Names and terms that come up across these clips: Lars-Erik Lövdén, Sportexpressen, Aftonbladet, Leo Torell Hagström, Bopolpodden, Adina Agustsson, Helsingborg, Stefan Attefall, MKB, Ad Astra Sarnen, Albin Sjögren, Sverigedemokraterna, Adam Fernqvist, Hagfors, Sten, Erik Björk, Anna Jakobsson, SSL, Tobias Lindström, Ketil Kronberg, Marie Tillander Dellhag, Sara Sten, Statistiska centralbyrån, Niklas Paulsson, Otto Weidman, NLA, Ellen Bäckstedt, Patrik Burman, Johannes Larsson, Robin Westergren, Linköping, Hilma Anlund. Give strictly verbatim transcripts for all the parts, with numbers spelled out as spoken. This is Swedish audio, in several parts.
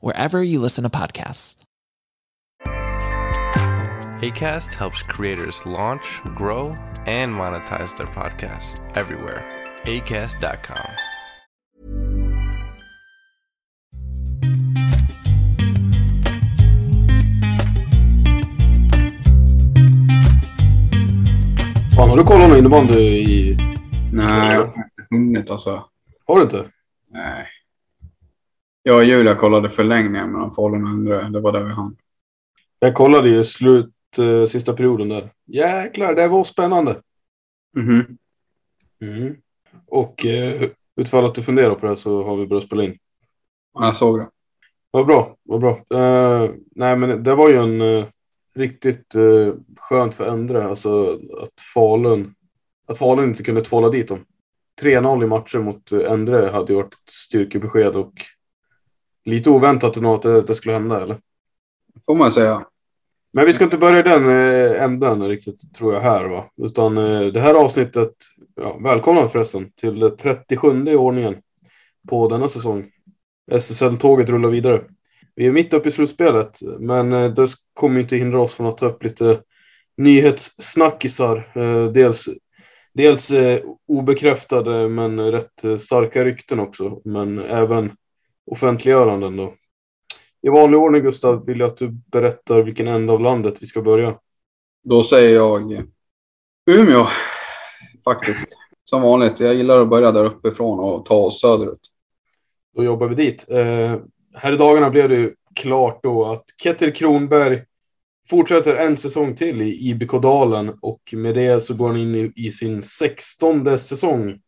wherever you listen to podcasts. Acast helps creators launch, grow, and monetize their podcasts everywhere. Acast dot com. Fan, har du kollat någon innebandy i... Nej, jag har inte hunnit alltså. Har du inte? Nej. Jag och Julia kollade förlängningen mellan Falun och Endre. Det var där vi hann. Jag kollade ju slut uh, sista perioden där. Jäklar, det var spännande. Mm-hmm. Mm. Och uh, utfall att du funderar på det så har vi börjat spela in. Jag såg det. Vad bra, vad bra. Uh, nej, men det var ju en uh, riktigt uh, skönt för Endre. Alltså att Falun, att Falun inte kunde tvåla dit dem. tre noll i matcher mot Endre hade ju varit ett styrkebesked och lite oväntat att det, det skulle hända, eller? Får man säga. Men vi ska inte börja den ändan riktigt, tror jag, här va. Utan det här avsnittet, ja, välkomna förresten till det trettiosjunde i ordningen på denna säsong. S S L-tåget rullar vidare. Vi är mitt uppe i slutspelet, men det kommer inte hindra oss från att ta upp lite nyhetssnackisar. Dels, dels obekräftade men rätt starka rykten också, men även offentliggöranden då. I vanlig ordning, Gustav, vill jag att du berättar vilken ända av landet vi ska börja. Då säger jag Umeå, faktiskt. Som vanligt, jag gillar att börja där uppifrån och ta oss söderut. Då jobbar vi dit. Eh, här i dagarna blev det ju klart då att Ketil Kronberg fortsätter en säsong till i I B K Dalen. Och med det så går han in i, i sin sextonde säsong.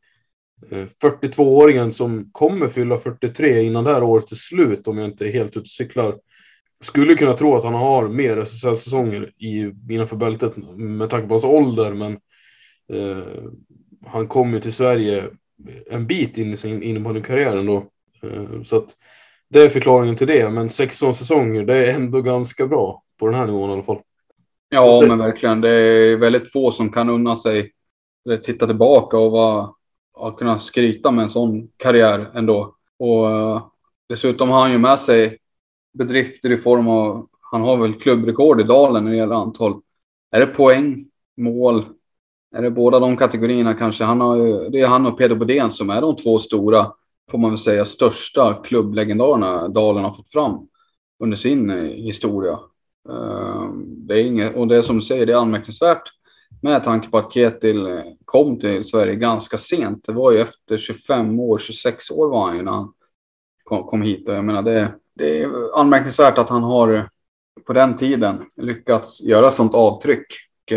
fyrtiotvååringen som kommer fylla fyrtiotre innan det här året är slut, om jag inte är helt utcyklar, skulle kunna tro att han har mer S S L-säsonger i, innanför bältet med tanke på hans ålder, men eh, han kom ju till Sverige en bit in i sin innebandykarriären då, eh, så att det är förklaringen till det, men sexton säsonger, det är ändå ganska bra på den här nivån i alla fall. Ja, det... men verkligen, det är väldigt få som kan unna sig eller titta tillbaka och vara att kunna skryta med en sån karriär ändå. Och uh, dessutom har han ju med sig bedrifter i form av, han har väl klubbrekord i Dalen när det gäller antal. Är det poäng, mål, är det båda de kategorierna kanske? Han har ju, det är han och Peter Bedén som är de två stora, får man väl säga, största klubblegendarerna Dalen har fått fram under sin historia. Uh, det är inget, och det är som du säger, det är anmärkningsvärt. Med tanke på att Ketil kom till Sverige ganska sent. Det var ju efter tjugofem år, tjugosex år var han ju när han kom hit. Jag menar, det, det är anmärkningsvärt att han har på den tiden lyckats göra sånt avtryck. Och,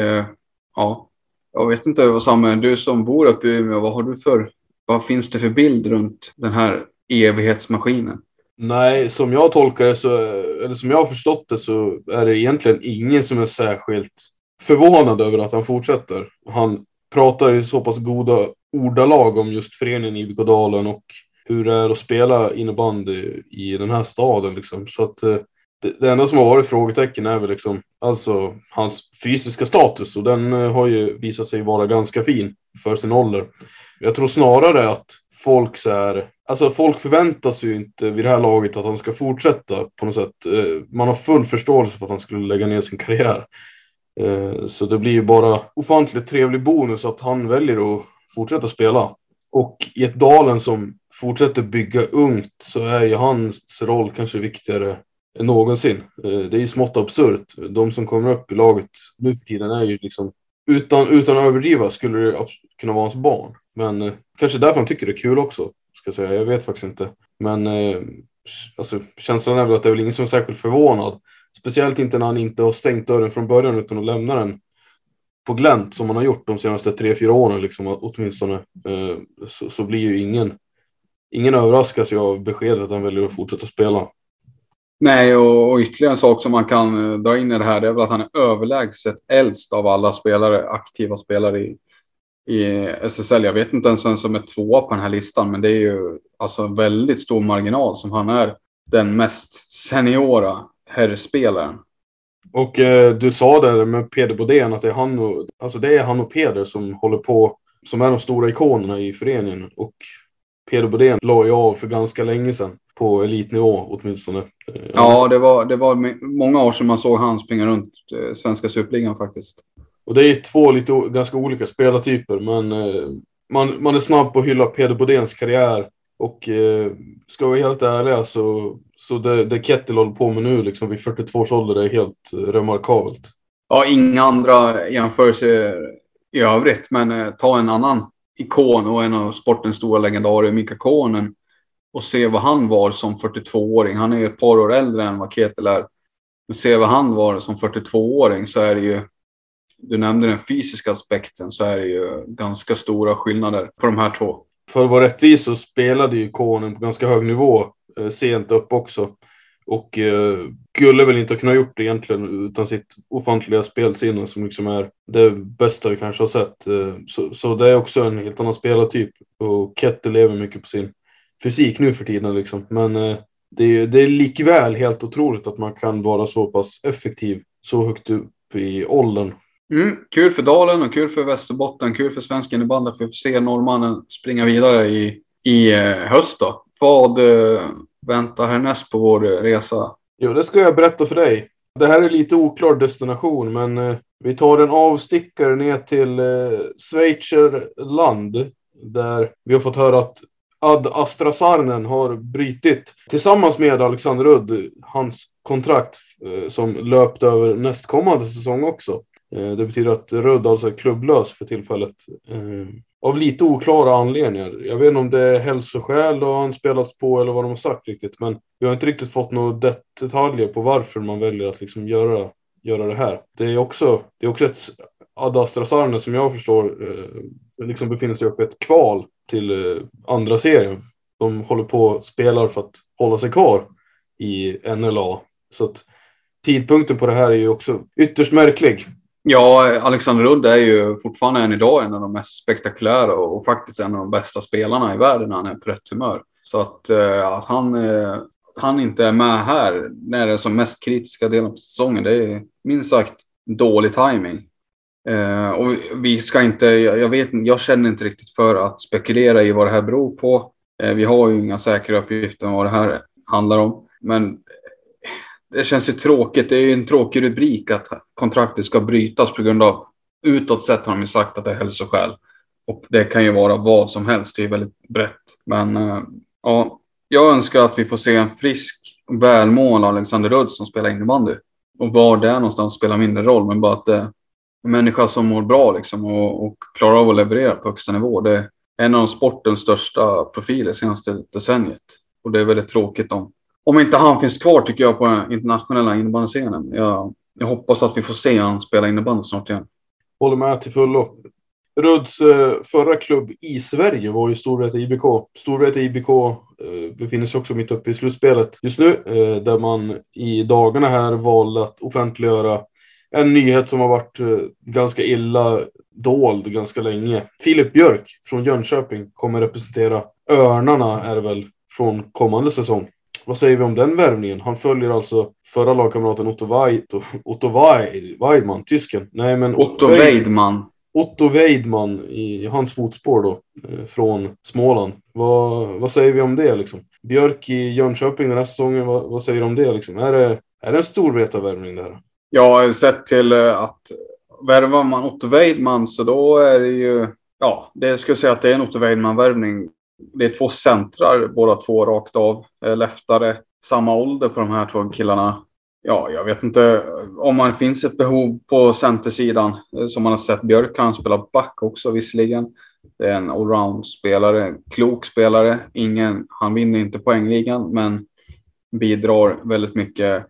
ja, jag vet inte vad Samuel, du som bor uppe i Umeå, vad har du för, vad finns det för bild runt den här evighetsmaskinen? Nej, som jag tolkar det så, eller som jag har förstått det, så är det egentligen ingen som är särskilt förvånad över att han fortsätter. Han pratar i så pass goda ordalag om just föreningen I B K Dalen och hur det är att spela innebandy i den här staden liksom. Så att det, det enda som har varit frågetecken är väl liksom, alltså hans fysiska status, och den har ju visat sig vara ganska fin för sin ålder. Jag tror snarare att folk så här, alltså folk förväntas ju inte vid det här laget att han ska fortsätta på något sätt. Man har full förståelse för att han skulle lägga ner sin karriär. Så det blir ju bara ofantligt trevlig bonus att han väljer att fortsätta spela. Och i ett Dalen som fortsätter bygga ungt så är ju hans roll kanske viktigare än någonsin. Det är ju smått absurt. De som kommer upp i laget nu för tiden är ju liksom utan, utan att överdriva skulle det kunna vara hans barn. Men kanske därför han tycker det är kul också, ska jag säga. Jag vet faktiskt inte. Men alltså, känslan är väl att det är väl ingen som är särskilt förvånad. Speciellt inte när han inte har stängt dörren från början utan att lämna den på glänt som han har gjort de senaste tre fyra åren liksom, åtminstone. Eh, så, så blir ju ingen, ingen överraskas av beskedet att han väljer att fortsätta spela. Nej, och, och ytterligare en sak som man kan dra in i det här, det är väl att han är överlägset äldst av alla spelare, aktiva spelare i, i S S L. Jag vet inte ens vem som är tvåa på den här listan, men det är ju alltså en väldigt stor marginal som han är den mest seniora herrspelaren. Och eh, du sa där med Peter Bedén att det är, han och, alltså det är han och Peter som håller på, som är de stora ikonerna i föreningen. Och Peter Bedén la jag av för ganska länge sedan på elitnivå åtminstone. Ja, det var, det var många år sedan man såg han springa runt eh, svenska superligan faktiskt. Och det är två lite, ganska olika spelartyper, men eh, man, man är snabb på att hylla Peter Bedéns karriär. Och eh, ska vi helt ärliga så, så det, det Ketil håller på med nu liksom, vid fyrtiotvå års ålder, det är helt remarkabelt. Ja, inga andra jämförelser i övrigt, men eh, ta en annan ikon och en av sportens stora legendarer, Mika Kånen, och se vad han var som fyrtiotvååring. Han är ju ett par år äldre än vad Ketil är. Men se vad han var som fyrtiotvååring så är det ju, du nämnde den fysiska aspekten, så är det ju ganska stora skillnader på de här två. För att vara rättvis så spelade ju Kånen på ganska hög nivå eh, sent upp också. Och eh, skulle väl inte ha kunnat gjort det egentligen utan sitt ofantliga spelsinne som liksom är det bästa vi kanske har sett. Eh, så, så det är också en helt annan spelartyp. Och Ketil lever mycket på sin fysik nu för tiden liksom. Men eh, det, är, det är likväl helt otroligt att man kan vara så pass effektiv så högt upp i åldern. Mm, kul för Dalen och kul för Västerbotten, kul för svensk innebandy, för att se norrmannen springa vidare i, i höst då. Vad eh, väntar härnäst på vår resa? Jo, det ska jag berätta för dig. Det här är lite oklar destination, men eh, vi tar en avstickare ner till eh, Schweizerland, där vi har fått höra att Ad Astra Sarnen har brytit tillsammans med Alexander Udd hans kontrakt eh, som löpt över nästkommande säsong också. Det betyder att Rudd alltså är klubblös för tillfället eh, av lite oklara anledningar. Jag vet inte om det är hälsoskäl och han spelats på eller vad de har sagt riktigt. Men vi har inte riktigt fått några detaljer på varför man väljer att liksom göra, göra det här. Det är också, det är också ett Ad Astra Sarnen som jag förstår eh, liksom befinner sig uppe i ett kval till eh, andra serien. De håller på och spelar för att hålla sig kvar i N L A. Så att tidpunkten på det här är ju också ytterst märklig. Ja, Alexander Udd är ju fortfarande än idag en av de mest spektakulära och, och faktiskt en av de bästa spelarna i världen när han är på rätt humör. Så att, eh, att han, eh, han inte är med här när det är som mest kritiska delen av säsongen, det är minst sagt dålig timing. Eh, och vi ska inte, jag, jag vet jag känner inte riktigt för att spekulera i vad det här beror på. Eh, vi har ju inga säkra uppgifter om vad det här handlar om, men det känns ju tråkigt. Det är ju en tråkig rubrik att kontraktet ska brytas på grund av, utåt sett har de ju sagt att det är hälsoskäl. Och det kan ju vara vad som helst. Det är väldigt brett. Men ja, jag önskar att vi får se en frisk, välmående Alexander Udd som spelar innebandy. Och var det är någonstans spelar mindre roll. Men bara att det är en människa som mår bra liksom, och, och klarar av att leverera på högsta nivå. Det är en av sportens största profiler senaste decenniet. Och det är väldigt tråkigt om Om inte han finns kvar tycker jag på internationella innebandyscenen. Jag, jag hoppas att vi får se han spela innebandy snart igen. Håller med till fullo. Rudds eh, förra klubb i Sverige var ju Storvetta I B K. Storvetta I B K eh, befinner sig också mitt uppe i slutspelet just nu. Eh, där man i dagarna här valde att offentliggöra en nyhet som har varit eh, ganska illa dold ganska länge. Filip Björk från Jönköping kommer representera Örnarna är väl från kommande säsong. Vad säger vi om den värvningen? Han följer alltså förra lagkamraten Otto, Weid, Otto Weid, Weidman, tysken. Nej, men Otto Weidman. Otto Weidman i hans fotspår då, från Småland. Vad, vad säger vi om det liksom? Björk i Jönköping den här säsongen, vad, vad säger du om det liksom? Är det, är det en stor vetarvärvning det här? Ja, sett till att värvar man Otto Weidman så då är det ju, ja, det skulle säga att det är en Otto Weidman-värvning. Det är två centrar, båda två rakt av. Läftare, samma ålder på de här två killarna. Ja, jag vet inte om man finns ett behov på centersidan. Som man har sett, Björk kan spela back också visserligen. Det är en allround-spelare, en klok spelare. Ingen, han vinner inte poängligan men bidrar väldigt mycket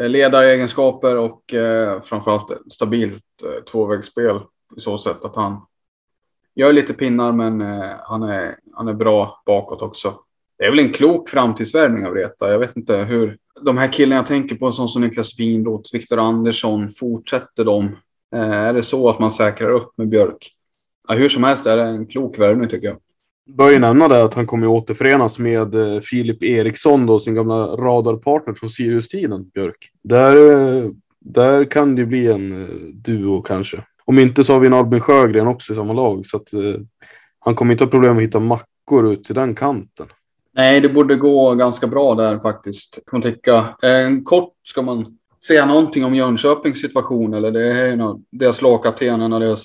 ledaregenskaper och eh, framförallt stabilt eh, tvåvägsspel i så sätt att han gör lite pinnar men eh, han, är, han är bra bakåt också. Det är väl en klok framtidsvärvning av Reta. Jag vet inte hur de här killarna jag tänker på, sån som Niklas Winroth, Viktor Andersson, fortsätter de? Eh, är det så att man säkrar upp med Björk? Ja, hur som helst är det en klok värvning tycker jag. Börjar nämna det att han kommer återförenas med Filip Eriksson då, sin gamla radarpartner från Sirius-tiden, Björk. Där, där kan det bli en duo kanske. Om inte så har vi en Albin Sjögren också i samma lag, så att eh, han kommer inte ha problem att hitta mackor ut till den kanten. Nej, det borde gå ganska bra där faktiskt. Kan man tänka. Eh, kort ska man säga någonting om Jönköpings situation, eller det är en av deras lagkapten, en av deras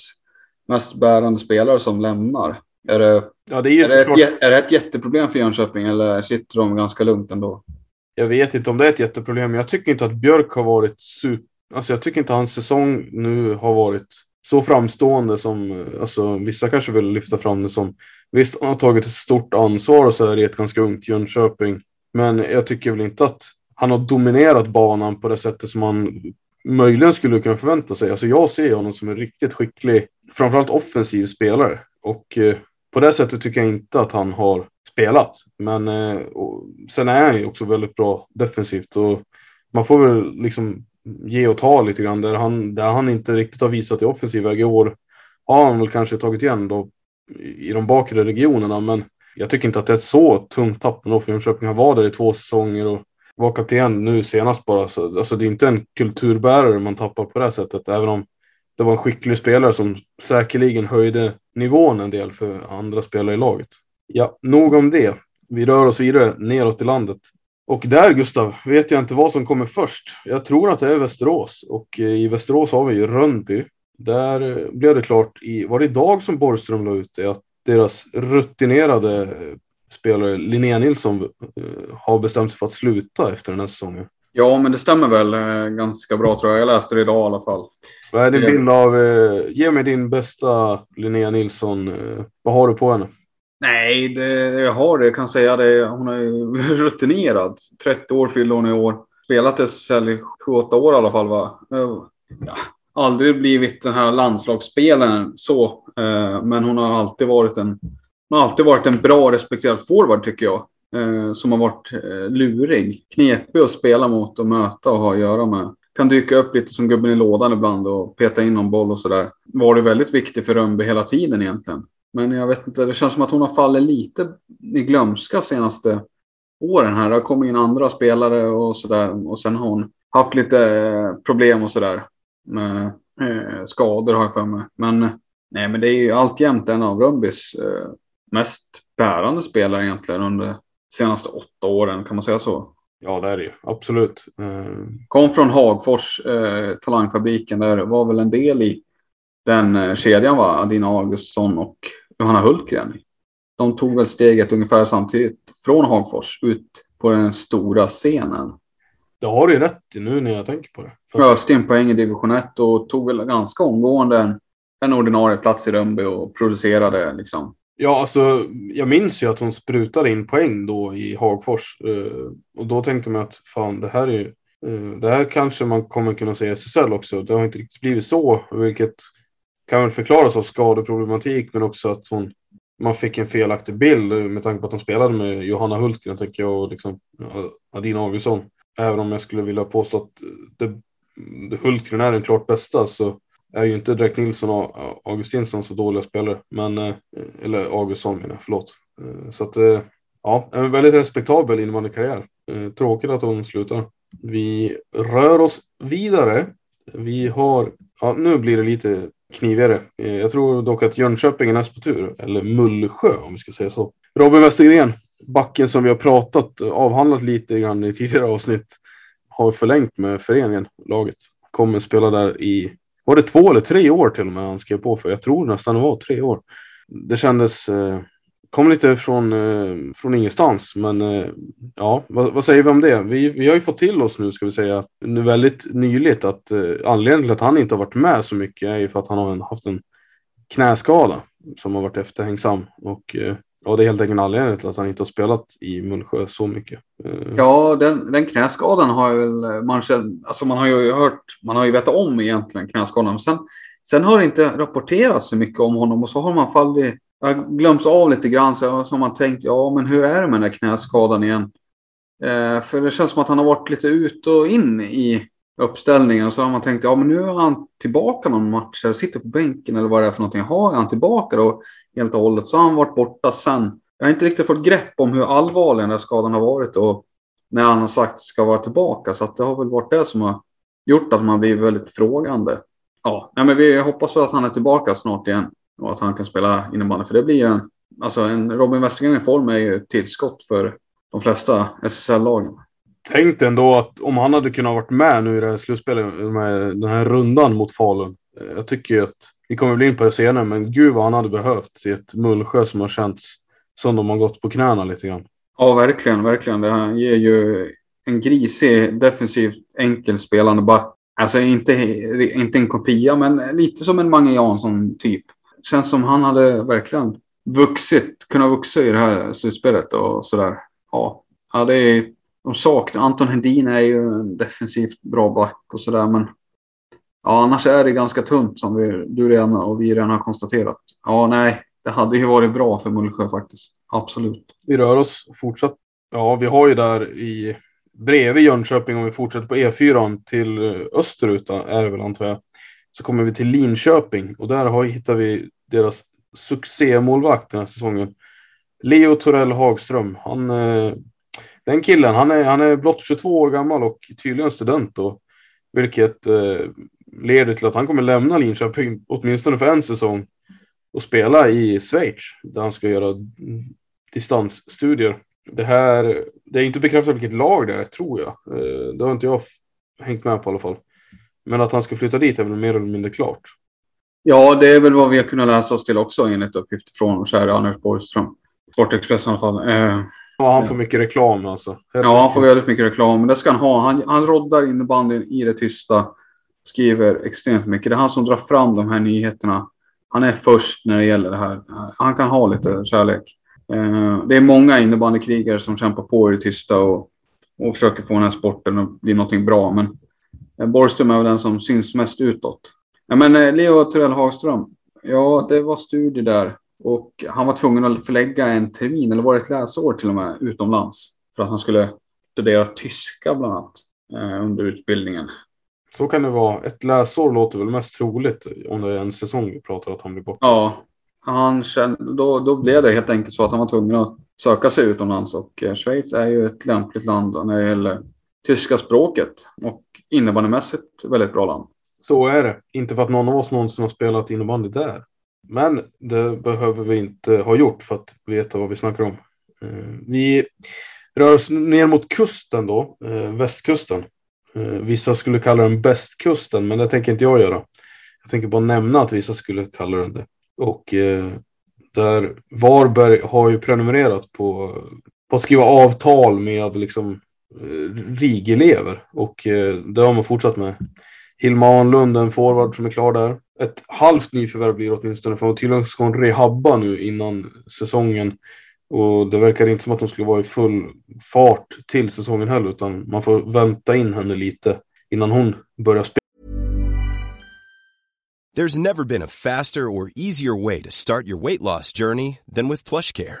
mest bärande spelare som lämnar. Är det, ja, det är, ju är, det ett, är det ett jätteproblem för Jönköping eller sitter de ganska lugnt ändå? Jag vet inte om det är ett jätteproblem, men jag tycker inte att Björk har varit super... Alltså jag tycker inte att hans säsong nu har varit så framstående som... Alltså vissa kanske vill lyfta fram det som... Visst, han har tagit ett stort ansvar och så är det ett ganska ungt Jönköping. Men jag tycker väl inte att han har dominerat banan på det sättet som han möjligen skulle kunna förvänta sig. Alltså jag ser honom som en riktigt skicklig, framförallt offensiv spelare. Och... På det sättet tycker jag inte att han har spelat. Men eh, sen är han ju också väldigt bra defensivt. Och man får väl liksom ge och ta lite grann. Där han, där han inte riktigt har visat i offensiv väg i år har han väl kanske tagit igen då i de bakre regionerna. Men jag tycker inte att det är ett så tungt tapp ändå, för Jönköping har varit där i två säsonger och var kapten nu senast bara. Så, alltså det är inte en kulturbärare man tappar på det sättet. Även om det var en skicklig spelare som säkerligen höjde nivån en del för andra spelare i laget. Ja, nog om det. Vi rör oss vidare neråt i landet. Och där, Gustav, vet jag inte vad som kommer först. Jag tror att det är Västerås. Och i Västerås har vi ju Rönnby. Där blev det klart i, var det idag som Borgström la ut det, att deras rutinerade spelare Linnea Nilsson har bestämt sig för att sluta efter den här säsongen. Ja, men det stämmer väl eh, ganska bra tror jag. Jag läste det idag i alla fall. Vad är din bild av... Eh, ge mig din bästa Linnea Nilsson. Eh, vad har du på henne? Nej, det, jag har det. Jag kan säga det. Hon är rutinerad. trettio år fyller hon i år. Spelat S S L i sju åtta år i alla fall, va? Ja, aldrig blivit den här landslagsspelaren så. Eh, men hon har alltid varit en... Hon har alltid varit en bra respekterad forward tycker jag. Som har varit lurig, knepig att spela mot och möta och ha att göra med. Kan dyka upp lite som gubben i lådan ibland och peta in någon boll och sådär. Var det väldigt viktigt för Rönnby hela tiden egentligen. Men jag vet inte, det känns som att hon har fallit lite i glömska senaste åren här. Det har kommit in andra spelare och sådär. Och sen har hon haft lite problem och sådär. Med skador har jag för mig. Men, nej, men det är ju alltjämt en av Rönnbys mest bärande spelare egentligen under senaste åtta åren, kan man säga så? Ja, det är det ju. Absolut. Kom från Hagfors, eh, talangfabriken där. Var väl en del i den eh, kedjan, va? Adina Agustsson och Johanna Hultgren. De tog väl steget ungefär samtidigt från Hagfors ut på den stora scenen. Det har du ju rätt i nu när jag tänker på det. Röste in poäng i division ett och tog väl ganska omgående en, en ordinarie plats i Rönnby och producerade liksom. Ja, alltså jag minns ju att hon sprutade in poäng då i Hagfors. Eh, och då tänkte man att fan, det här är ju, eh, det här kanske man kommer kunna se i S S L också. Det har inte riktigt blivit så, vilket kan väl förklaras av skadeproblematik men också att hon, man fick en felaktig bild med tanke på att hon spelade med Johanna Hultgren, tänker jag, och liksom Adina Agustsson. Även om jag skulle vilja påstå att det, det Hultgren är den klart bästa, så är ju inte direkt Nilsson och Augustinsson så dåliga spelare. Men, eller Augustsson menar, förlåt. Så att, ja, en väldigt respektabel invandrarkarriär. Tråkigt att hon slutar. Vi rör oss vidare. Vi har, ja, nu blir det lite knivigare. Jag tror dock att Jönköping är näst på tur. Eller Mullsjö, om vi ska säga så. Robin Westergren, backen som vi har pratat, avhandlat lite grann i tidigare avsnitt, har förlängt med föreningen, laget. kommer spela där i, var det två eller tre år till och med han skrev på för? Jag tror nästan det var tre år. Det kändes, eh, kom lite från, eh, från ingenstans, men eh, ja, vad, vad säger vi om det? Vi, vi har ju fått till oss nu, ska vi säga, nu väldigt nyligt att eh, anledningen till att han inte har varit med så mycket är ju för att han har en, haft en knäskada som har varit efterhängsam och eh, ja, det är helt enkelt anledningen till att han inte har spelat i Mullsjö så mycket. Ja, den, den knäskadan har ju väl man, alltså man har ju hört, man har ju vetat om egentligen knäskadan, men sen, sen har det inte rapporterats så mycket om honom och så har man fallit, glöms av lite grann så som man tänkt, ja men hur är det med den här knäskadan igen? Eh, för det känns som att han har varit lite ut och in i uppställningen och så har man tänkt, ja men nu är han tillbaka någon match, jag sitter på bänken eller vad det är för någonting, har han tillbaka då helt och hållet, så har han varit borta sen. Jag har inte riktigt fått grepp om hur allvarlig den här skadan har varit och när han har sagt ska vara tillbaka, så att det har väl varit det som har gjort att man blir väldigt frågande. Ja, nej, men vi hoppas väl att han är tillbaka snart igen och att han kan spela innebandy, för det blir en, alltså en Robin Westergren i form är ju ett tillskott för de flesta S S L-lagen. Tänk ändå att om han hade kunnat varit med nu i det här slutspelet, med den här rundan mot Falun. Jag tycker ju att vi kommer bli in på det senare, men gud vad han hade behövt i ett Mullsjö som har känts som de har gått på knäna lite grann. Ja, verkligen, verkligen. Det här ger ju en grisig, defensivt enkel spelande back. Alltså inte, inte en kopia, men lite som en Mange Jansson-typ. Känns som han hade verkligen vuxit, kunnat vuxa i det här slutspelet och sådär. Ja, ja det är de saknar. Anton Hedin är ju en defensivt bra back och sådär, men ja, annars är det ganska tunt som vi, du redan och vi redan har konstaterat. Ja, nej, det hade ju varit bra för Mullsjö faktiskt. Absolut. Vi rör oss fortsatt. Ja, vi har ju där i bredvid Jönköping, om vi fortsätter på E fyran till österut är det väl antar jag, så kommer vi till Linköping och där har, hittar vi deras succémålvakt den här säsongen. Leo Torell Hagström, han... Eh, Den killen, han är, han är blott tjugotvå år gammal och tydligen student då, vilket eh, leder till att han kommer lämna Linköping åtminstone för en säsong och spela i Schweiz där han ska göra distansstudier. Det här, det är inte bekräftat vilket lag det är, tror jag. Eh, det har inte jag f- hängt med på i alla fall. Men att han ska flytta dit är väl mer eller mindre klart. Ja, det är väl vad vi har kunnat läsa oss till också enligt uppgifter från kära Anders Borgström. Sportexpressen i alla fall. Eh. Ja, han får mycket reklam alltså. Ja, han får väldigt mycket reklam. Men det ska han ha. Han, han roddar innebandyn i det tysta. Skriver extremt mycket. Det är han som drar fram de här nyheterna. Han är först när det gäller det här. Han kan ha lite kärlek. Eh, det är många innebandykrigare som kämpar på i det tysta och, och försöker få den här sporten att bli någonting bra. Men eh, Borgström är väl den som syns mest utåt. Ja, men eh, Leo Torell Hagström. Ja, det var studie där. Och han var tvungen att förlägga en termin eller var ett läsår till och med utomlands för att han skulle studera tyska bland annat eh, under utbildningen. Så kan det vara. Ett läsår låter väl mest troligt om det är en säsong vi pratar att han blir borta. Ja, han kände, då, då blev det helt enkelt så att han var tvungen att söka sig utomlands och eh, Schweiz är ju ett lämpligt land när det gäller tyska språket och innebandymässigt väldigt bra land. Så är det. Inte för att någon av oss någonsin har spelat innebandy där. Men det behöver vi inte ha gjort för att veta vad vi snackar om. Vi rör oss ner mot kusten då, västkusten. Vissa skulle kalla den bästkusten, men det tänker inte jag göra. Jag tänker bara nämna att vissa skulle kalla den det. Och där Varberg har ju prenumererat på, på att skriva avtal med liksom RIG-elever. Och det har man fortsatt med. Hilma Anlund, en forward som är klar där. Ett halvt nyförvärv blir åtminstone, för tydligen ska hon rehabba nu innan säsongen och det verkar inte som att de skulle vara i full fart till säsongen heller, utan man får vänta in henne lite innan hon börjar spela. There's never been a faster or easier way to start your weight loss journey than with PlushCare.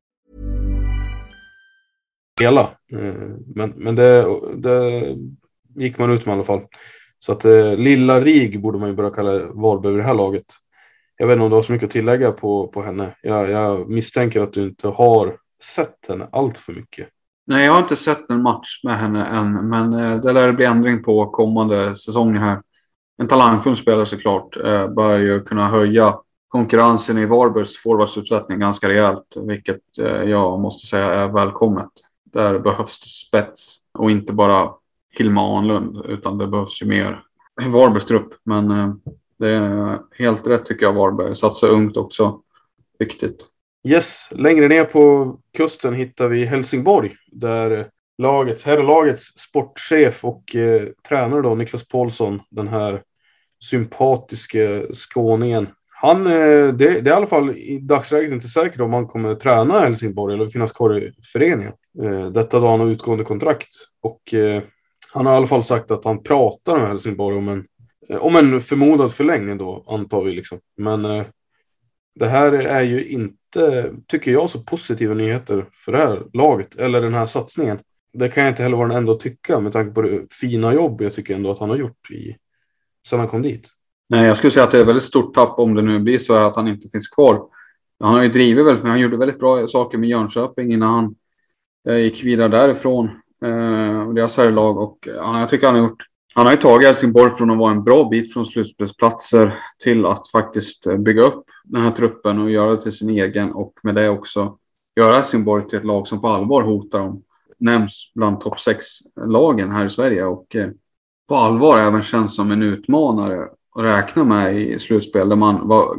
Hela. Men, men det, det gick man ut med i alla fall. Så att eh, Lilla Rig borde man ju börja kalla Varberg i det här laget. Jag vet inte om du har så mycket att tillägga på, på henne. Jag, jag misstänker att du inte har sett henne allt för mycket. Nej, jag har inte sett en match med henne än. Men eh, det lär bli ändring på kommande säsonger här. En talangfull spelare såklart eh, bör ju kunna höja konkurrensen i Varbergs forwardsutsättning ganska rejält. Vilket eh, jag måste säga är välkommet. Där behövs spets och inte bara Hilma Anlund, utan det behövs ju mer Varbergs trupp. Men eh, det är helt rätt tycker jag Varberg. Satsa ungt också. Viktigt. Yes, längre ner på kusten hittar vi Helsingborg där lagets, herrlagets sportchef och eh, tränare då, Niklas Paulsson, den här sympatiske skåningen. Han, eh, det, det är i alla fall i dagsläget inte säkert om han kommer träna Helsingborg eller finnas kvar i föreningen. Eh, detta då han har utgående kontrakt och eh, han har i alla fall sagt att han pratar med Helsingborg om en, om en förmodad förlängning då, antar vi liksom. Men eh, det här är ju inte, tycker jag, så positiva nyheter för det här laget, eller den här satsningen. Det kan jag inte heller vara den enda att tycka med tanke på det fina jobb jag tycker ändå att han har gjort i, sedan han kom dit. Nej, jag skulle säga att det är ett väldigt stort tapp om det nu blir så här att han inte finns kvar. Han har ju drivit väldigt, men han gjorde väldigt bra saker med Jönköping innan han eh, gick vidare därifrån. Uh, deras herrlag och uh, jag tycker han har gjort han har ju tagit Helsingborg från att vara en bra bit från slutspelsplatser till att faktiskt bygga upp den här truppen och göra det till sin egen och med det också göra Helsingborg till ett lag som på allvar hotar dem, nämns bland topp sex-lagen här i Sverige och uh, på allvar även känns som en utmanare att räkna med i slutspel där man var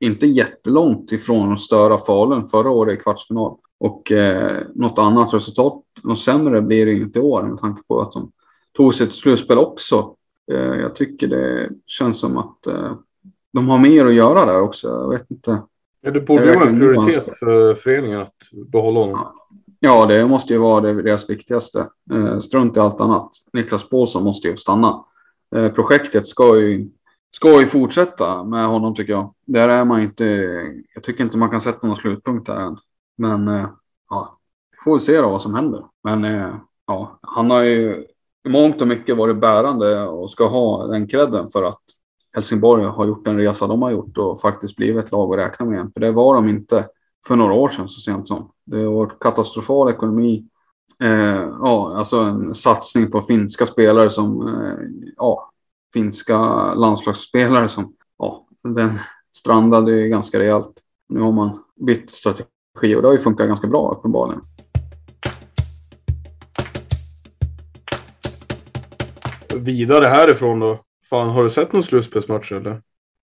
inte jättelångt ifrån att störa Falun förra året i kvartsfinal. Och eh, något annat resultat, något sämre blir det inte i år med tanke på att de tog sitt slutspel också. Eh, jag tycker det känns som att eh, de har mer att göra där också. Jag vet inte. Ja, det borde vara en prioritet för föreningen att behålla honom. Ja, det måste ju vara det, deras viktigaste. Eh, strunt i allt annat. Niklas Paulsson måste ju stanna. Eh, projektet ska ju, ska ju fortsätta med honom tycker jag. Där är man inte, jag tycker inte man kan sätta någon slutpunkt där än. Men ja, får vi se då vad som händer. Men ja, han har ju mångt och mycket varit bärande och ska ha den credden för att Helsingborg har gjort den resa de har gjort och faktiskt blivit ett lag att räkna med igen. För det var de inte för några år sedan så sent som. Det har varit katastrofal ekonomi. Eh, ja, alltså en satsning på finska spelare som, eh, ja, finska landslagsspelare som, ja, den strandade ju ganska rejält. Nu har man bytt strategi. Och det har ju funkat ganska bra uppenbarligen. Vidare härifrån då. Fan, har du sett någon slutspelsmatch eller?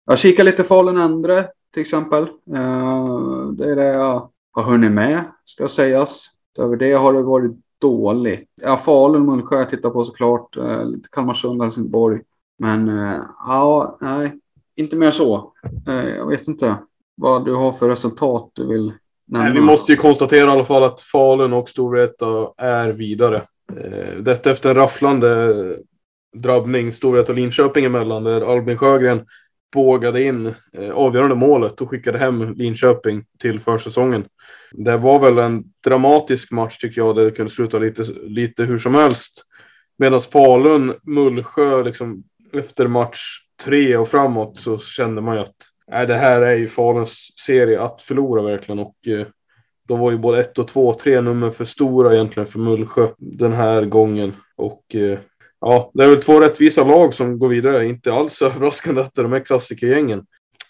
Jag kikar lite Falun Endre till exempel. Eh, det är det jag har hunnit med ska sägas. Över det har det varit dåligt. Ja, Falun Mullsjö jag tittar på såklart. Eh, lite Kalmarsund, Helsingborg. Men eh, ja, nej. Inte mer så. Eh, jag vet inte vad du har för resultat du vill... Nej, vi måste ju konstatera i alla fall att Falun och Storvetta är vidare. Detta efter en rafflande drabbning Storvetta och Linköping emellan där Albin Sjögren bågade in avgörande målet och skickade hem Linköping till försäsongen. Det var väl en dramatisk match tycker jag där det kunde sluta lite, lite hur som helst. Medan Falun, Mullsjö liksom, efter match tre och framåt så kände man ju att nej, det här är ju Faluns serie att förlora verkligen och eh, de var ju både ett och två, tre nummer för stora egentligen för Mullsjö den här gången och eh, ja, det är väl två rättvisa lag som går vidare, inte alls överraskande att de är klassikergängen.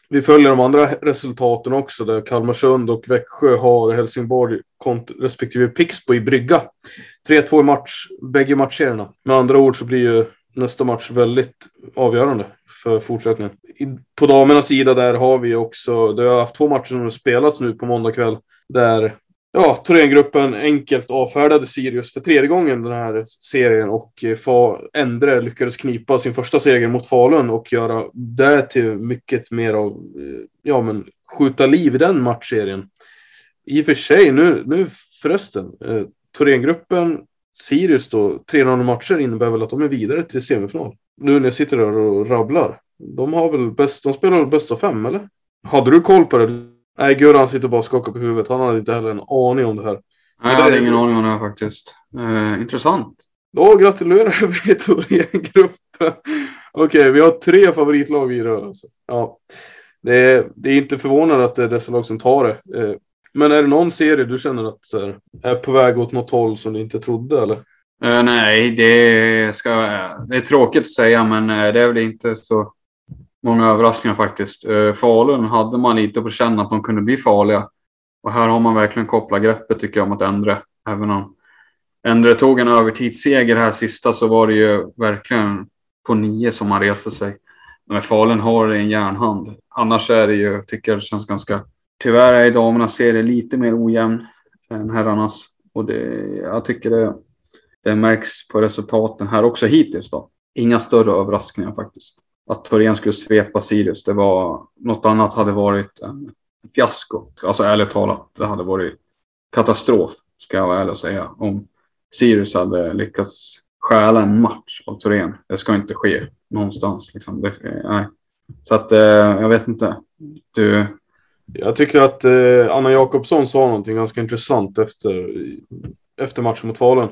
Vi följer de andra resultaten också där Kalmarsund och Växjö har Helsingborg kont- respektive Pixbo i brygga. tre två i match, bägge matcherna. Med andra ord så blir ju nästa match väldigt avgörande för fortsättningen. På damernas sida där har vi också, det har haft två matcher som har spelats nu på måndag kväll där Ja, Thorengruppen enkelt avfärdade Sirius för tredje gången den här serien och Endre lyckades knipa sin första seger mot Falun och göra där till mycket mer av, ja men, skjuta liv i den matchserien. I och för sig, nu, nu förresten, eh, Thorengruppen, Sirius då, tre noll matcher innebär väl att de är vidare till semifinal. Nu när jag sitter där och rabblar, de har väl bäst, de spelar väl bäst av fem, eller? Hade du koll på det? Nej, Göran sitter bara och skakar på huvudet. Han hade inte heller en aning om det här. Nej, jag hade ingen aning om det här faktiskt. Eh, intressant. Då gratulerar vi Thorengruppen. Okej, okay, vi har tre favoritlag i rörelse. Ja, det är, det är inte förvånande att det är dessa lag som tar det. Eh, men är det någon serie du känner att så här, är på väg åt något håll som du inte trodde, eller? Eh, nej, det, ska, det är tråkigt att säga, men det är väl inte så... Många överraskningar faktiskt. Falun hade man lite på känna att de kunde bli farliga. Och här har man verkligen kopplat greppet tycker jag mot Endre. Även om Endre tog en övertidsseger här sista så var det ju verkligen på nio som man reste sig. Men Falun har en järnhand. Annars är det ju, tycker jag det känns ganska... Tyvärr är damernas serie lite mer ojämn än herrarnas. Och det, jag tycker det, det märks på resultaten här också hittills då. Inga större överraskningar faktiskt. Att Thorén skulle svepa Sirius, det var något annat hade varit en fiasko. Alltså ärligt talat, det hade varit katastrof, ska jag vara ärlig och säga. Om Sirius hade lyckats stjäla en match av Thorén, det ska inte ske någonstans. Liksom. Det, nej. Så att, eh, jag vet inte. Du... Jag tycker att eh, Anna Jakobsson sa någonting ganska intressant efter, efter matchen mot Falun.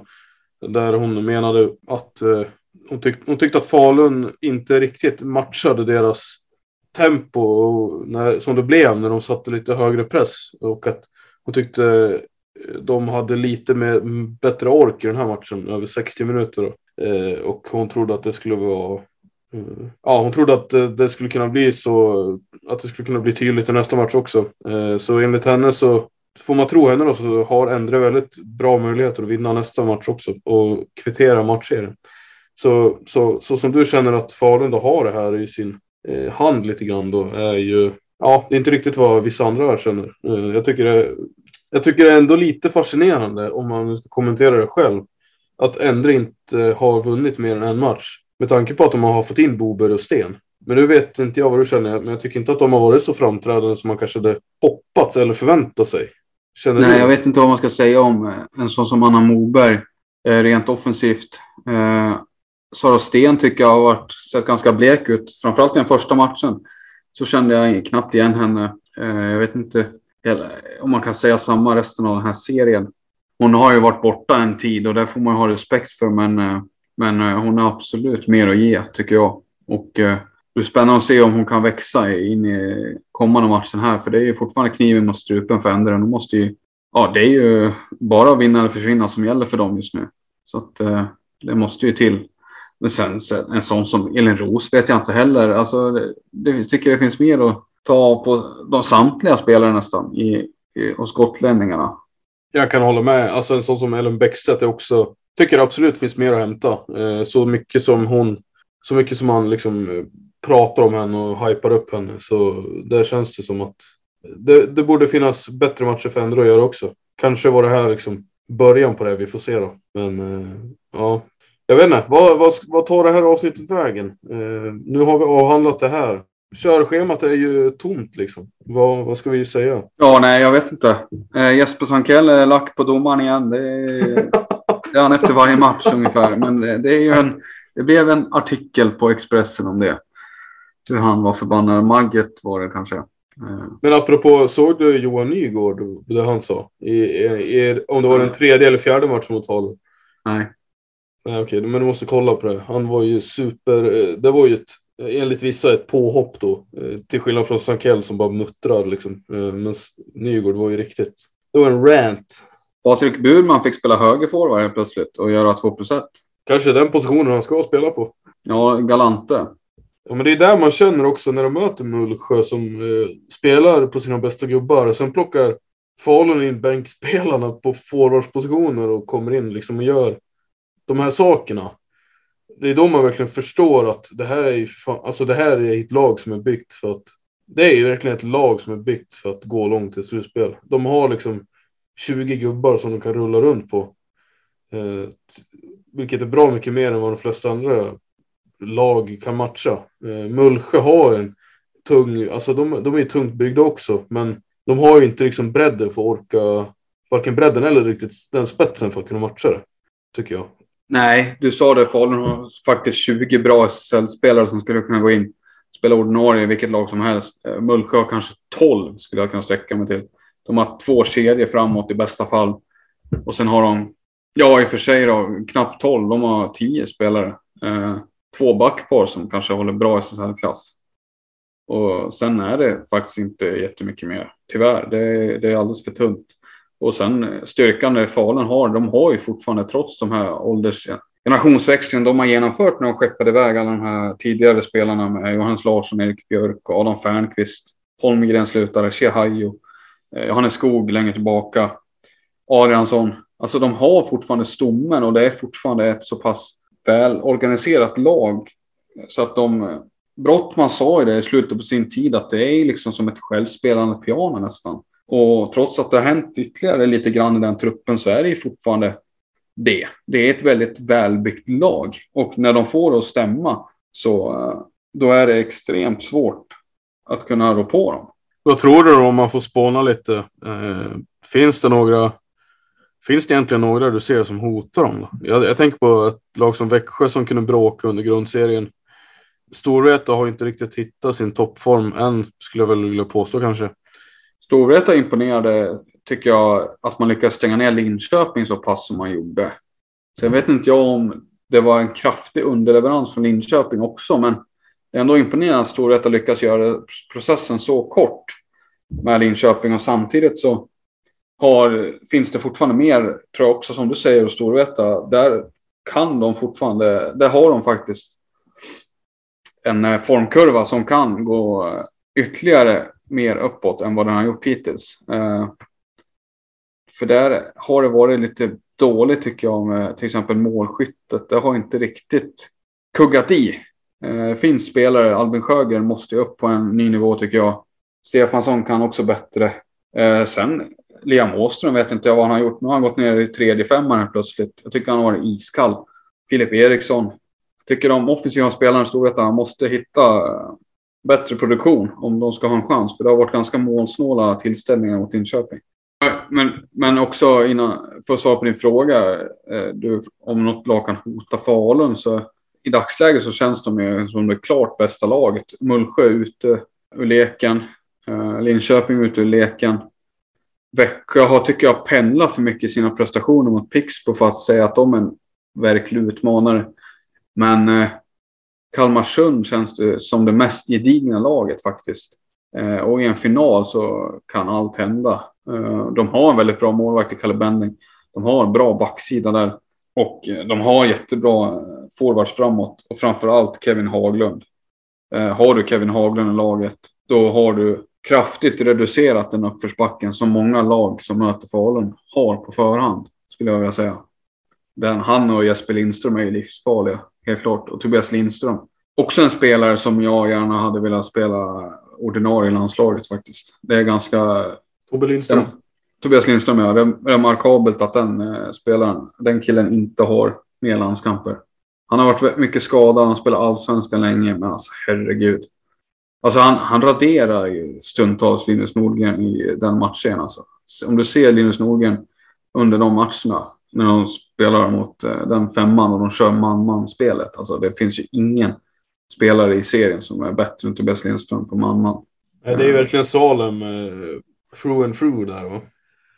Där hon menade att... Eh, Hon, tyck- hon tyckte att Falun inte riktigt matchade deras tempo och när, som det blev när de satte lite högre press. Och att hon tyckte de hade lite mer, bättre ork i den här matchen, över sextio minuter. Eh, och hon trodde att det skulle vara... Eh, ja, hon trodde att det, det skulle kunna bli så... Att det skulle kunna bli tydligt i nästa match också. Eh, så enligt henne så... Får man tro henne då så har Endre väldigt bra möjligheter att vinna nästa match också. Och kvittera matchserien. Så, så, så som du känner att Falun då har det här i sin eh, hand lite grann då är ju, ja, det är inte riktigt vad vissa andra känner. Eh, jag, tycker det, jag tycker det är ändå lite fascinerande om man ska kommentera det själv. Att Endre inte har vunnit mer än en match. Med tanke på att de har fått in Bober och Sten. Men nu vet inte jag vad du känner, men jag tycker inte att de har varit så framträdande som man kanske hade hoppats eller förväntat sig. Känner Nej, du? Jag vet inte vad man ska säga om en sån som Anna Moberg eh, rent offensivt. Eh, Sara Sten tycker jag har varit, sett ganska blek ut. Framförallt i den första matchen så kände jag knappt igen henne. Jag vet inte om man kan säga samma resten av den här serien. Hon har ju varit borta en tid och där får man ha respekt för. Men, men hon har absolut mer att ge tycker jag. Och det är spännande att se om hon kan växa in i kommande matchen här. För det är ju fortfarande kniven mot strupen för Endre. De måste ju, ja, det är ju bara att vinna eller försvinna som gäller för dem just nu. Så att, det måste ju till. Men sen en sån som Elin Roos vet jag inte heller. Alltså, det, det tycker jag det finns mer att ta på de samtliga spelare nästan i, i, och skottländningarna. Jag kan hålla med. Alltså, en sån som Ellen Bäckstedt är också, tycker jag absolut finns mer att hämta. Eh, så mycket som hon, så mycket som man liksom pratar om henne och hypar upp henne. Så där känns det som att det, det borde finnas bättre matcher för Endre att göra också. Kanske var det här liksom början på det, vi får se då. Men eh, ja... Jag vet inte, vad, vad, vad tar det här avsnittet vägen? Eh, nu har vi avhandlat det här. Körschemat är ju tomt liksom. Vad, vad ska vi säga? Ja, nej, jag vet inte. Eh, Jesper Sankell är lack på domaren igen. Det är, det är han efter varje match ungefär. Men det, det, är ju en, det blev en artikel på Expressen om det. Hur han var förbannad. Magget var det kanske. Eh. Men apropå, såg du Johan Nygård, det han sa? I, i, i, om det var den tredje eller fjärde matchen mot Falun? Nej. Nej, okej, men du måste kolla på det. Han var ju super... Det var ju ett, enligt vissa ett påhopp då. Till skillnad från Sankell som bara muttrar liksom. Men Nygård var ju riktigt... Det var en rant. Patrik Burman fick spela högerforward helt plötsligt och göra två procent. Kanske den positionen han ska spela på. Ja, Galante. Ja, men det är där man känner också när de möter Mullsjö som eh, spelar på sina bästa gubbar. Och sen plockar Falun in bänkspelarna på forwardspositioner och kommer in liksom och gör... De här sakerna, det är då man verkligen förstår att det här är, alltså det här är ett lag som är byggt för att, det är ju verkligen ett lag som är byggt för att gå långt i slutspel. De har liksom tjugo gubbar som de kan rulla runt på. Eh, vilket är bra mycket mer än vad de flesta andra lag kan matcha. Eh, Mullsjö har en tung, alltså de, de är tungt byggda också, men de har ju inte liksom bredden för att orka, varken bredden eller riktigt den spetsen för att kunna matcha det, tycker jag. Nej, du sa det, Falun har faktiskt tjugo bra S S L-spelare som skulle kunna gå in och spela ordinarie i vilket lag som helst. Mullsjö kanske tolv skulle jag kunna sträcka mig till. De har två kedjor framåt i bästa fall. Och sen har de, ja i och för sig då, knappt tolv, de har tio spelare. Eh, två backpar som kanske håller bra S S L-klass. Och sen är det faktiskt inte jättemycket mer. Tyvärr, det, det är alldeles för tunt. Och sen styrkan där Falun har, de har ju fortfarande trots de här ålders generationsväxlingen de har genomfört när de skeppade iväg alla de här tidigare spelarna med Johannes Larsson, Erik Björk och Adam Fernqvist, Holmgren slutade, Chehayo, Johannes Skog längre tillbaka, Adriansson. Alltså de har fortfarande stommen och det är fortfarande ett så pass väl organiserat lag så att de, Brottman sa ju det i slutet på sin tid att det är liksom som ett självspelande piano nästan. Och trots att det har hänt ytterligare lite grann i den truppen så är det ju fortfarande det. Det är ett väldigt välbyggt lag. Och när de får det att stämma så då är det extremt svårt att kunna rå på dem. Vad tror du då, om man får spåna lite? Eh, finns det några, finns det egentligen några du ser som hotar dem? Jag, jag tänker på ett lag som Växjö som kunde bråka under grundserien. Storvetta har inte riktigt hittat sin toppform än, skulle jag väl vilja påstå kanske. Storvetta imponerade, tycker jag, att man lyckades stänga ner Linköping så pass som man gjorde. Sen vet inte jag om det var en kraftig underleverans från Linköping också, men det är ändå imponerande att Storvetta lyckas göra processen så kort med Linköping. Och samtidigt så har, finns det fortfarande mer, tror jag också, som du säger, Storvetta. Där kan de fortfarande, där har de faktiskt en formkurva som kan gå ytterligare mer uppåt än vad den har gjort hittills. Eh, för där har det varit lite dåligt tycker jag med till exempel målskyttet. Det har inte riktigt kuggat i. Eh, finns spelare, Albin Sjögren måste ju upp på en ny nivå tycker jag. Stefansson kan också bättre. Eh, sen Liam Åström, vet inte jag vad han har gjort. Nu har han gått ner i tredje femman plötsligt. Jag tycker han har varit iskall. Filip Eriksson. Jag tycker de offensiva spelarna står att han måste hitta bättre produktion om de ska ha en chans. För det har varit ganska målsnåla tillställningar mot Linköping. Men, men också innan, för att svara på din fråga, eh, du, om något lag kan hota Falun så i dagsläget så känns de ju som det klart bästa laget. Mullsjö ute ur leken, eh, Linköping ute ur leken. Växjö har, tycker jag, pendlar för mycket sina prestationer mot Pixbo för att säga att de är en verklig utmanare. Men eh, Kalmarsund känns det som det mest gedigna laget faktiskt. Eh, och i en final så kan allt hända. Eh, de har en väldigt bra målvakt i Kalle Bending. De har en bra backsida där. Och eh, de har jättebra forwards framåt. Och framförallt Kevin Haglund. Eh, har du Kevin Haglund i laget, då har du kraftigt reducerat den uppförsbacken som många lag som möter Falun har på förhand, skulle jag vilja säga. Den, han och Jesper Lindström är ju livsfarliga, helt klart. Och Tobias Lindström. Också en spelare som jag gärna hade velat spela ordinarie landslaget faktiskt. Det är ganska... Tobias Lindström. Den, Tobias Lindström, ja. Det är remarkabelt att den eh, spelaren, den killen inte har mer landskamper. Han har varit mycket skadad, han spelar allsvenskan länge, men alltså herregud. Alltså han, han raderar ju stundtals Linus Nordgren i den matchen alltså. Om du ser Linus Nordgren under de matcherna, när de spelar mot den femman och de kör man-man-spelet. Alltså det finns ju ingen spelare i serien som är bättre än Tobias Lindström på man-man. Det är ju verkligen Salem eh, through and through där, va?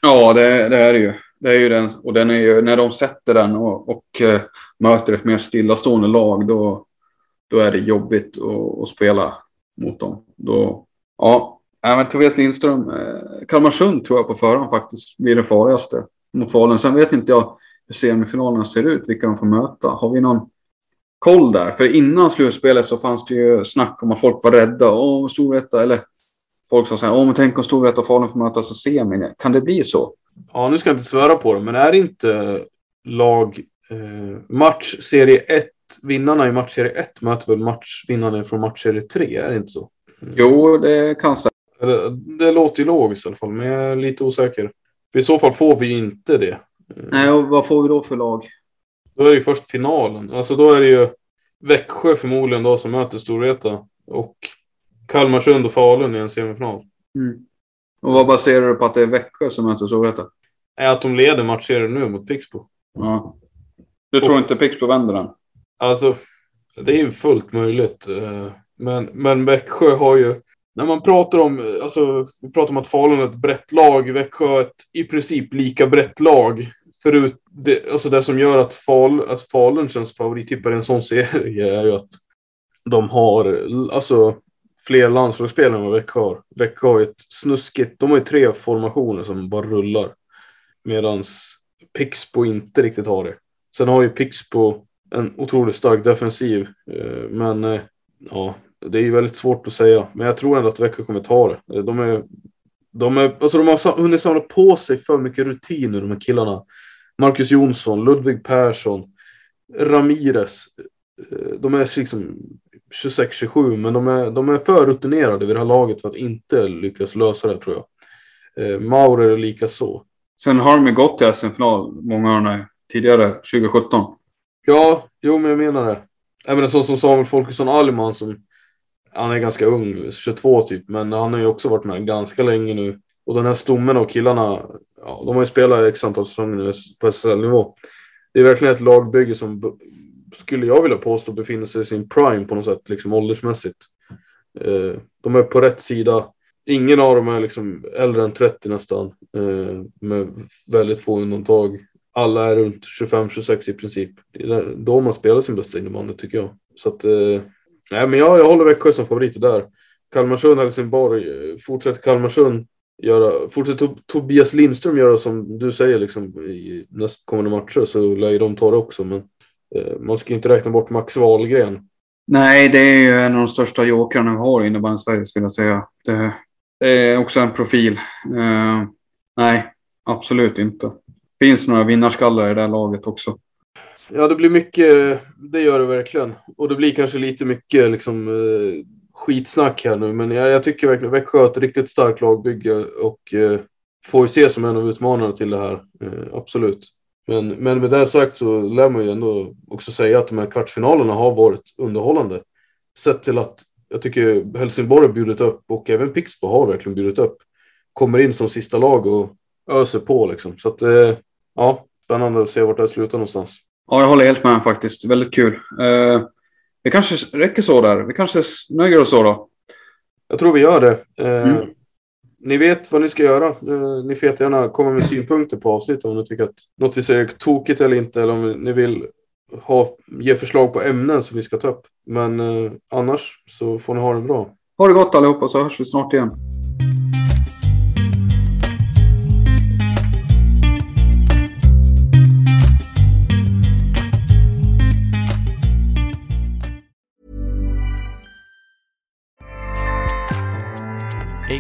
Ja, det, det är det ju. Det är ju den, och den är ju, när de sätter den och, och eh, möter ett mer stillastående lag, då, då är det jobbigt att, att spela mot dem. Då, ja, men Tobias Lindström, eh, Kalmarsund tror jag på förhand faktiskt blir den farligaste mot Falun. Sen vet inte jag hur semifinalerna ser ut, vilka de får möta. Har vi någon koll där? För innan slutspelet så fanns det ju snack om att folk var rädda. Åh, Storvetta, eller folk sa så här, åh, men tänk om Storvetta och Falun får mötas i semin. Kan det bli så? Ja, nu ska jag inte svära på det, men är det inte lag eh, matchserie ett, vinnarna i matchserie ett möter väl matchvinnarna från matchserie tre, är det inte så? Mm. Jo, det kan stämma. Det, det låter ju logiskt i alla fall, men jag är lite osäker. För i så fall får vi inte det. Nej, och vad får vi då för lag? Då är det ju först finalen. Alltså då är det ju Växjö förmodligen då som möter Storvetta och Kalmarsund och Falun i en semifinal. Mm. Och vad baserar du på att det är Växjö som möter Storvetta? Är att de leder matchserien nu mot Pixbo. Ja. Du tror och, inte Pixbo vänder den? Alltså, det är ju fullt möjligt. Men, men Växjö har ju... När man pratar om... Alltså, vi pratar om att Falun är ett brett lag. Växjö är ett i princip lika brett lag. Förut, det, alltså det som gör att, Fal, att Falun känns favorittippare i en sån serie är ju att de har... Alltså... Fler landslagsspelare än vad Växjö har. Växjö har ett snuskigt... De har ju tre formationer som bara rullar. Medan Pixbo inte riktigt har det. Sen har ju Pixbo en otroligt stark defensiv. Men ja, det är ju väldigt svårt att säga. Men jag tror ändå att Växjö kommer ta det. De, är, de, är, alltså de har hunnit samla på sig för mycket rutiner, de här killarna. Marcus Jonsson, Ludvig Persson, Ramirez. De är liksom... tjugosex tjugosju, men de är, de är för rutinerade vid det här laget för att inte lyckas lösa det, tror jag. Eh, Maurer är lika så. Sen har de ju gått till S M-final många år tidigare, tjugosjutton. Ja, jo, men jag menar det. Även så som Samuel Folkesson Allman, som han är ganska ung, tjugotvå typ, men han har ju också varit med ganska länge nu. Och den här stommen av killarna, ja, de har ju spelat x antal säsonger nu på S L-nivå. Det är verkligen ett lagbygge som... B- skulle jag vilja påstå befinner sig i sin prime på något sätt, liksom åldersmässigt. Eh, de är på rätt sida. Ingen av dem är liksom äldre än trettio nästan, eh, med väldigt få undantag. Alla är runt tjugofem tjugosex i princip. Det är då man spelar sin bästa innebandy, tycker jag. Så att, eh, nej, men jag, jag håller Växjö som favoriter där. Kalmarsund, Helsingborg, fortsätt Kalmarsund. Göra, fortsätt to- Tobias Lindström göra som du säger liksom, i nästkommande matcher, så lär ju de ta det också, men man ska inte räkna bort Max Wahlgren. Nej, det är ju en av de största jokrarna vi har innebandy i Sverige, skulle jag säga. Det, det är också en profil. Uh, nej, absolut inte. Finns några vinnarskallar i det här laget också. Ja, det blir mycket, det gör det verkligen. Och det blir kanske lite mycket liksom, uh, skitsnack här nu. Men jag, jag tycker verkligen att Växjö är ett riktigt starkt lagbygge och uh, får ju se som en av utmanarna till det här. Uh, absolut. Men, men med det sagt så lär man ju ändå också säga att de här kvartsfinalerna har varit underhållande. Sett till att jag tycker Helsingborg har bjudit upp och även Pixbo har verkligen bjudit upp. Kommer in som sista lag och öser på liksom. Så att, ja, spännande att se vart det slutar någonstans. Ja, jag håller helt med faktiskt. Väldigt kul. Eh, det kanske räcker så där. Vi kanske nöjer oss så då. Jag tror vi gör det. Eh, mm. Ni vet vad ni ska göra. Ni får gärna komma med synpunkter på avsnitt om ni tycker att något vi säger är tokigt eller inte. Eller om ni vill ha, ge förslag på ämnen som vi ska ta upp. Men eh, annars så får ni ha det bra. Ha det gott allihopa, så hörs vi snart igen.